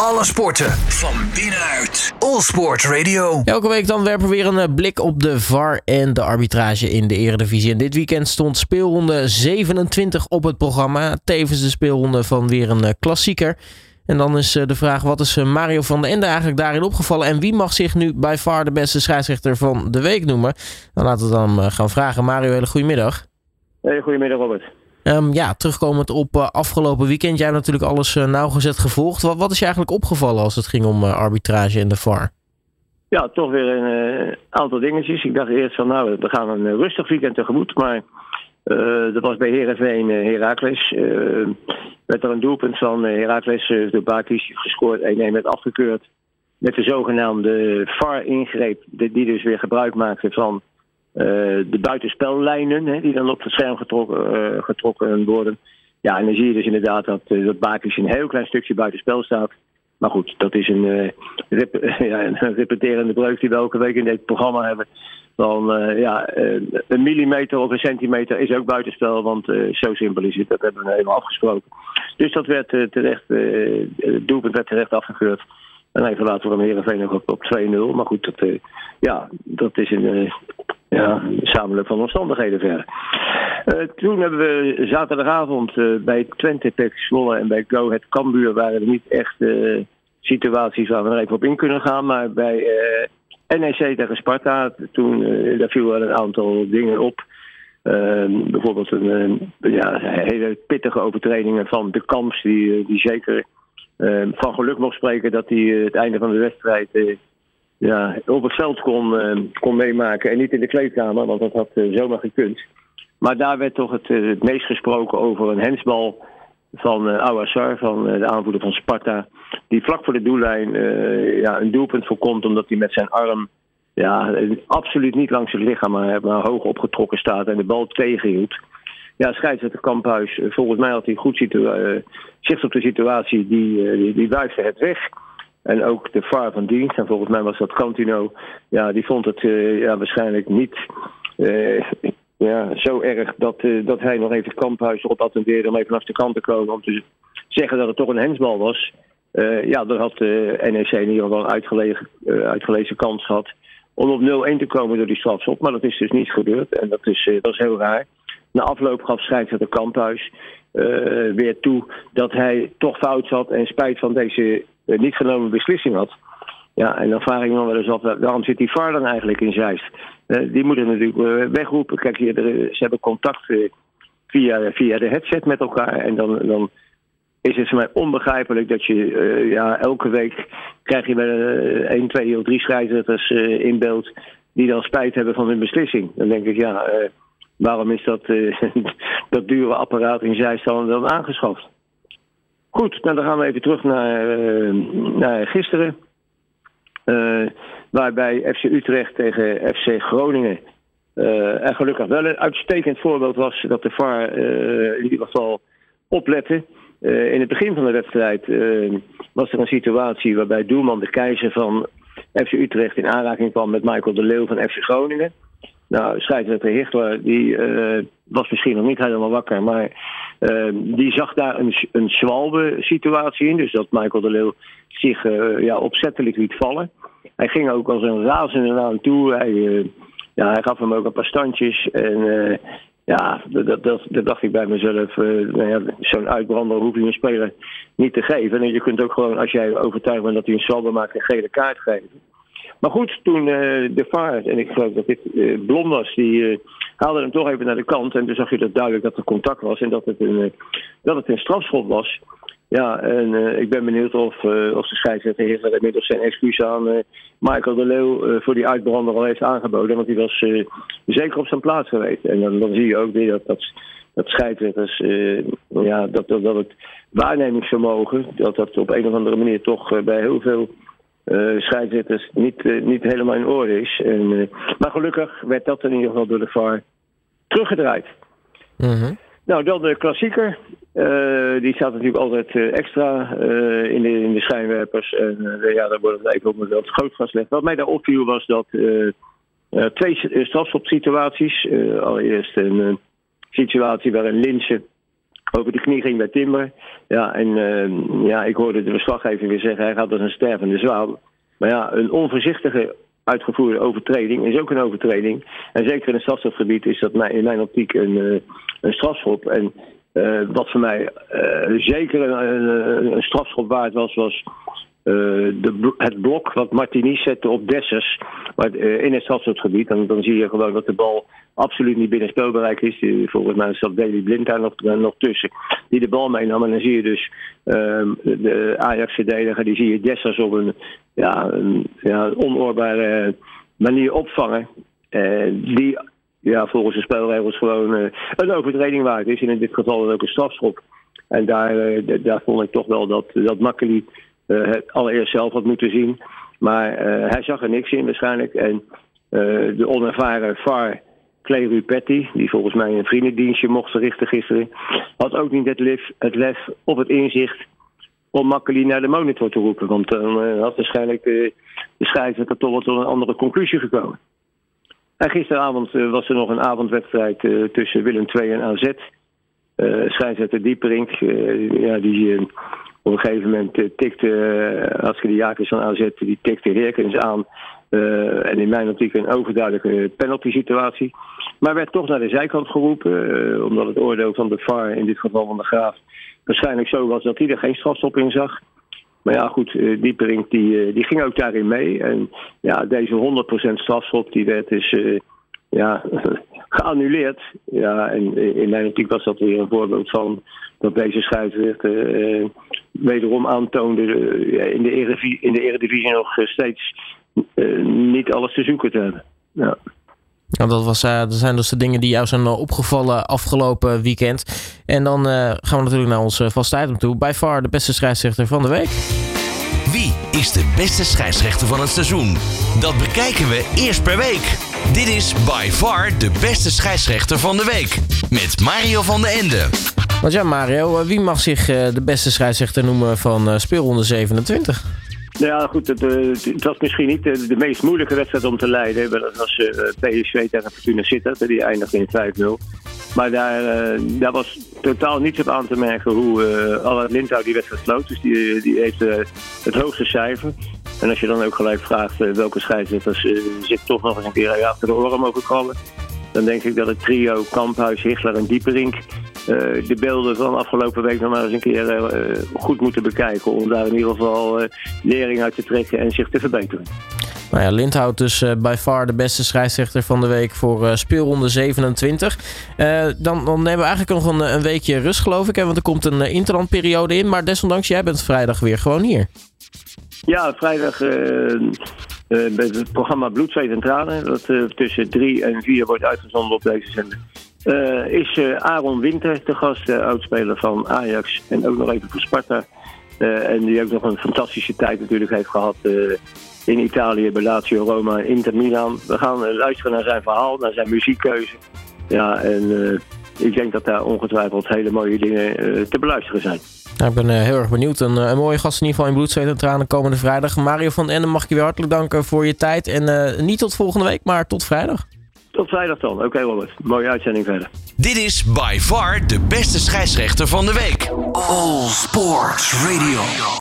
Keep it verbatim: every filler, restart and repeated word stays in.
Alle sporten van binnenuit. All Sport Radio. Elke week dan werpen we weer een blik op de V A R en de arbitrage in de Eredivisie. En dit weekend stond speelronde zevenentwintig op het programma. Tevens de speelronde van weer een klassieker. En dan is de vraag, wat is Mario van der Ende eigenlijk daarin opgevallen? En wie mag zich nu bij V A R de beste scheidsrechter van de week noemen? Nou, laten we dan gaan vragen. Mario, hele goedemiddag. Hey, goedemiddag Robert. Um, ja, terugkomend op uh, afgelopen weekend. Jij hebt natuurlijk alles uh, nauwgezet gevolgd. Wat, wat is je eigenlijk opgevallen als het ging om uh, arbitrage en de V A R? Ja, toch weer een uh, aantal dingetjes. Ik dacht eerst van, nou, we gaan een rustig weekend tegemoet. Maar uh, dat was bij Heerenveen uh, Heracles. Uh, werd er een doelpunt van uh, Heracles uh, door Baakisch gescoord. één-één werd afgekeurd. Met de zogenaamde V A R-ingreep. Die dus weer gebruik maakte van... Uh, de buitenspellijnen, hè, die dan op het scherm getrokken, uh, getrokken worden. Ja, en dan zie je dus inderdaad dat, uh, dat Baakisch een heel klein stukje buitenspel staat. Maar goed, dat is een, uh, rep- ja, een repeterende breuk die we elke week in dit programma hebben. Dan, uh, ja, uh, een millimeter of een centimeter is ook buitenspel, want uh, zo simpel is het. Dat hebben we helemaal afgesproken. Dus dat werd uh, terecht, uh, het doelpunt werd terecht afgekeurd. En even later van Heerenveen nog op, op twee-nul. Maar goed, dat, uh, ja, dat is een... Uh, Ja, samenlijk van omstandigheden verder. Uh, toen hebben we zaterdagavond uh, bij Twente, P S V, Zwolle en bij Go het Kambuur waren er niet echt uh, situaties waar we er even op in kunnen gaan. Maar bij uh, N E C tegen Sparta, toen, uh, daar viel wel een aantal dingen op. Uh, bijvoorbeeld een uh, ja, hele pittige overtredingen van de Kamps, die, uh, die zeker uh, van geluk mocht spreken dat hij uh, het einde van de wedstrijd... Uh, Ja, op het veld kon, uh, kon meemaken en niet in de kleedkamer, want dat had uh, zomaar gekund. Maar daar werd toch het, uh, het meest gesproken over een handsbal van uh, Awasar, van uh, de aanvoerder van Sparta. Die vlak voor de doellijn uh, ja, een doelpunt voorkomt omdat hij met zijn arm ja, absoluut niet langs het lichaam, maar, maar hoog opgetrokken staat en de bal tegenhield. Ja, scheidsrechter de Kamphuis, uh, volgens mij had hij goed situa- uh, zicht op de situatie, die, uh, die, die wuifde het weg. En ook de V A R van dienst, en volgens mij was dat Cantino, ja, die vond het uh, ja, waarschijnlijk niet uh, ja, zo erg dat, uh, dat hij nog even het Kamphuis erop attendeerde om even langs de kant te komen. Om te zeggen dat het toch een handsbal was. Uh, ja, daar had de N E C in ieder geval een uitgelezen, uh, uitgelezen kans gehad om op nul-één te komen door die strafschop. Maar dat is dus niet gebeurd en dat is, uh, dat is heel raar. Na afloop gaf scheidsrechter de Kamphuis uh, weer toe dat hij toch fout zat en spijt van deze... niet genomen beslissing had. Ja, en dan vraag ik me wel eens af, waarom zit die V A R dan eigenlijk in Zeist? Uh, die moeten natuurlijk uh, wegroepen. Kijk, hier, er, ze hebben contact uh, via, via de headset met elkaar. En dan, dan is het voor mij onbegrijpelijk dat je uh, ja, elke week krijg je wel uh, één, twee of drie scheidsrechters uh, in beeld die dan spijt hebben van hun beslissing. Dan denk ik, ja, uh, waarom is dat, uh, dat dure apparaat in Zeist dan, dan aangeschaft? Goed, nou dan gaan we even terug naar, uh, naar gisteren. Uh, waarbij F C Utrecht tegen F C Groningen uh, er gelukkig wel een uitstekend voorbeeld was dat de V A R uh, in ieder geval oplette. Uh, in het begin van de wedstrijd uh, was er een situatie waarbij doelman de Keizer van F C Utrecht in aanraking kwam met Michael de Leeuw van F C Groningen. Nou, scheidsrechter Hichtler, die uh, was misschien nog niet helemaal wakker, maar uh, die zag daar een, een zwalbe-situatie in. Dus dat Michael de Leeuw zich uh, ja, opzettelijk liet vallen. Hij ging ook als een razende naar hem toe. Hij, uh, ja, hij gaf hem ook een paar standjes. En uh, ja, dat, dat, dat, dat dacht ik bij mezelf. Uh, nou ja, zo'n uitbrander hoef je een speler niet te geven. En je kunt ook gewoon, als jij overtuigd bent dat hij een zwalbe maakt, een gele kaart geven. Maar goed, toen uh, de V A R, en ik geloof dat dit uh, Blom was, die uh, haalde hem toch even naar de kant. En toen zag je dat duidelijk dat er contact was en dat het een, uh, dat het een strafschop was. Ja, en uh, ik ben benieuwd of, uh, of de scheidsrechter heeft inmiddels zijn excuus aan uh, Michael de Leeuw uh, voor die uitbrander al heeft aangeboden. Want die was uh, zeker op zijn plaats geweest. En dan, dan zie je ook weer dat, dat, dat scheidsrechters, uh, ja, dat, dat, dat het waarnemingsvermogen, dat dat op een of andere manier toch uh, bij heel veel... Uh, scheidsrechters niet, uh, niet helemaal in orde is. En, uh, maar gelukkig werd dat in ieder geval door de V A R teruggedraaid. Mm-hmm. Nou, dan de klassieker. Uh, die staat natuurlijk altijd uh, extra uh, in, de, in de schijnwerpers. En uh, ja, daar wordt het even op het schootgras gelegd. Wat mij daar opviel was dat uh, uh, twee strafschopsituaties. Uh, allereerst een uh, situatie waarin Linssen over de knie ging bij Timmer. Ja, en uh, ja, ik hoorde de verslaggever weer zeggen, hij gaat als een stervende zwaan. Maar ja, een onvoorzichtige uitgevoerde overtreding is ook een overtreding. En zeker in het strafschopgebied is dat in mijn optiek een, een strafschop. En uh, wat voor mij uh, zeker een, een strafschop waard was, was uh, de, het blok wat Martini zette op Dessers. Maar uh, in het strafschopgebied, dan, dan zie je gewoon dat de bal absoluut niet binnen speelbereik is. Volgens mij zat Daley Blind daar nog, nog tussen. Die de bal meenam. En dan zie je dus um, de Ajax-verdediger, die zie je Dessers op een, ja, een ja, onoorbare manier opvangen. Uh, die ja, volgens de spelregels gewoon uh, een overtreding waard is. En in dit geval ook een strafschop. En daar, uh, daar vond ik toch wel dat, dat Makkelie uh, het allereerst zelf had moeten zien. Maar uh, hij zag er niks in waarschijnlijk. En uh, de onervaren V A R... Claire Petty, die volgens mij een vriendendienstje mocht richten gisteren, had ook niet het lef, het lef of het inzicht om Makkelie naar de monitor te roepen. Want dan uh, had waarschijnlijk uh, de scheidsrechter toch wel tot een andere conclusie gekomen. En gisteravond uh, was er nog een avondwedstrijd uh, tussen Willem twee en A Z. Uh, scheidsrechter Dieperink, uh, ja, die uh, op een gegeven moment uh, tikte, uh, als ik de Heerkens van A Z, die tikte Heerkens aan. Uh, en in mijn optiek een overduidelijke penalty situatie. Maar werd toch naar de zijkant geroepen. Uh, omdat het oordeel van de V A R, in dit geval van de Graaf, waarschijnlijk zo was dat hij er geen strafstop in zag. Maar ja goed, uh, Dieperink die, uh, die ging ook daarin mee. En ja, deze honderd procent strafstop die werd dus uh, ja, geannuleerd. Ja, en in mijn optiek was dat weer een voorbeeld van dat deze scheidsrechter uh, wederom aantoonde uh, in, de erediv- in de eredivisie nog steeds Uh, niet alles te zoeken te hebben. Ja. Nou, dat, was, uh, dat zijn dus de dingen die jou zijn opgevallen afgelopen weekend. En dan uh, gaan we natuurlijk naar ons uh, vaste item toe. By far de beste scheidsrechter van de week. Wie is de beste scheidsrechter van het seizoen? Dat bekijken we eerst per week. Dit is by far de beste scheidsrechter van de week. Met Mario van der Ende. Want ja, Mario, uh, wie mag zich uh, de beste scheidsrechter noemen van uh, speelronde zevenentwintig? Nou ja, goed, het, het was misschien niet de, de meest moeilijke wedstrijd om te leiden. Maar dat was uh, P S V tegen Fortuna Sittard, die eindigde in vijf nul. Maar daar, uh, daar was totaal niets op aan te merken hoe uh, Allard Lindau die wedstrijd sloot. Dus die, die heeft uh, het hoogste cijfer. En als je dan ook gelijk vraagt uh, welke scheidsrechters uh, zich toch nog eens een keer achter de oren mogen krabben, dan denk ik dat het trio Kamphuis, Hichtler en Dieperink Uh, de beelden van afgelopen week nog maar eens een keer uh, goed moeten bekijken. Om daar in ieder geval uh, lering uit te trekken en zich te verbeteren. Nou ja, Lindhout dus uh, by far de beste scheidsrechter van de week voor uh, speelronde zevenentwintig. Uh, dan, dan hebben we eigenlijk nog een, een weekje rust, geloof ik. Hè, want er komt een uh, interlandperiode in. Maar desondanks, jij bent vrijdag weer gewoon hier. Ja, vrijdag uh, uh, bij het programma Bloed, Zweet en Tranen. Dat uh, tussen drie en vier wordt uitgezonden op deze zender. Uh, is uh, Aaron Winter te gast, uh, oudspeler van Ajax en ook nog even voor Sparta. Uh, en die ook nog een fantastische tijd natuurlijk heeft gehad uh, in Italië, bij Lazio, Roma, Inter Milan. We gaan uh, luisteren naar zijn verhaal, naar zijn muziekkeuze. Ja, en uh, ik denk dat daar ongetwijfeld hele mooie dingen uh, te beluisteren zijn. Nou, ik ben uh, heel erg benieuwd. Een, een mooie gast in ieder geval in Bloed, Zweet en Tranen komende vrijdag. Mario van Ende, mag ik je weer hartelijk danken voor je tijd. En uh, niet tot volgende week, maar tot vrijdag. Tot vrijdag dan. Oké, okay, Robert. Mooie uitzending verder. Dit is by far de beste scheidsrechter van de week. All Sports Radio.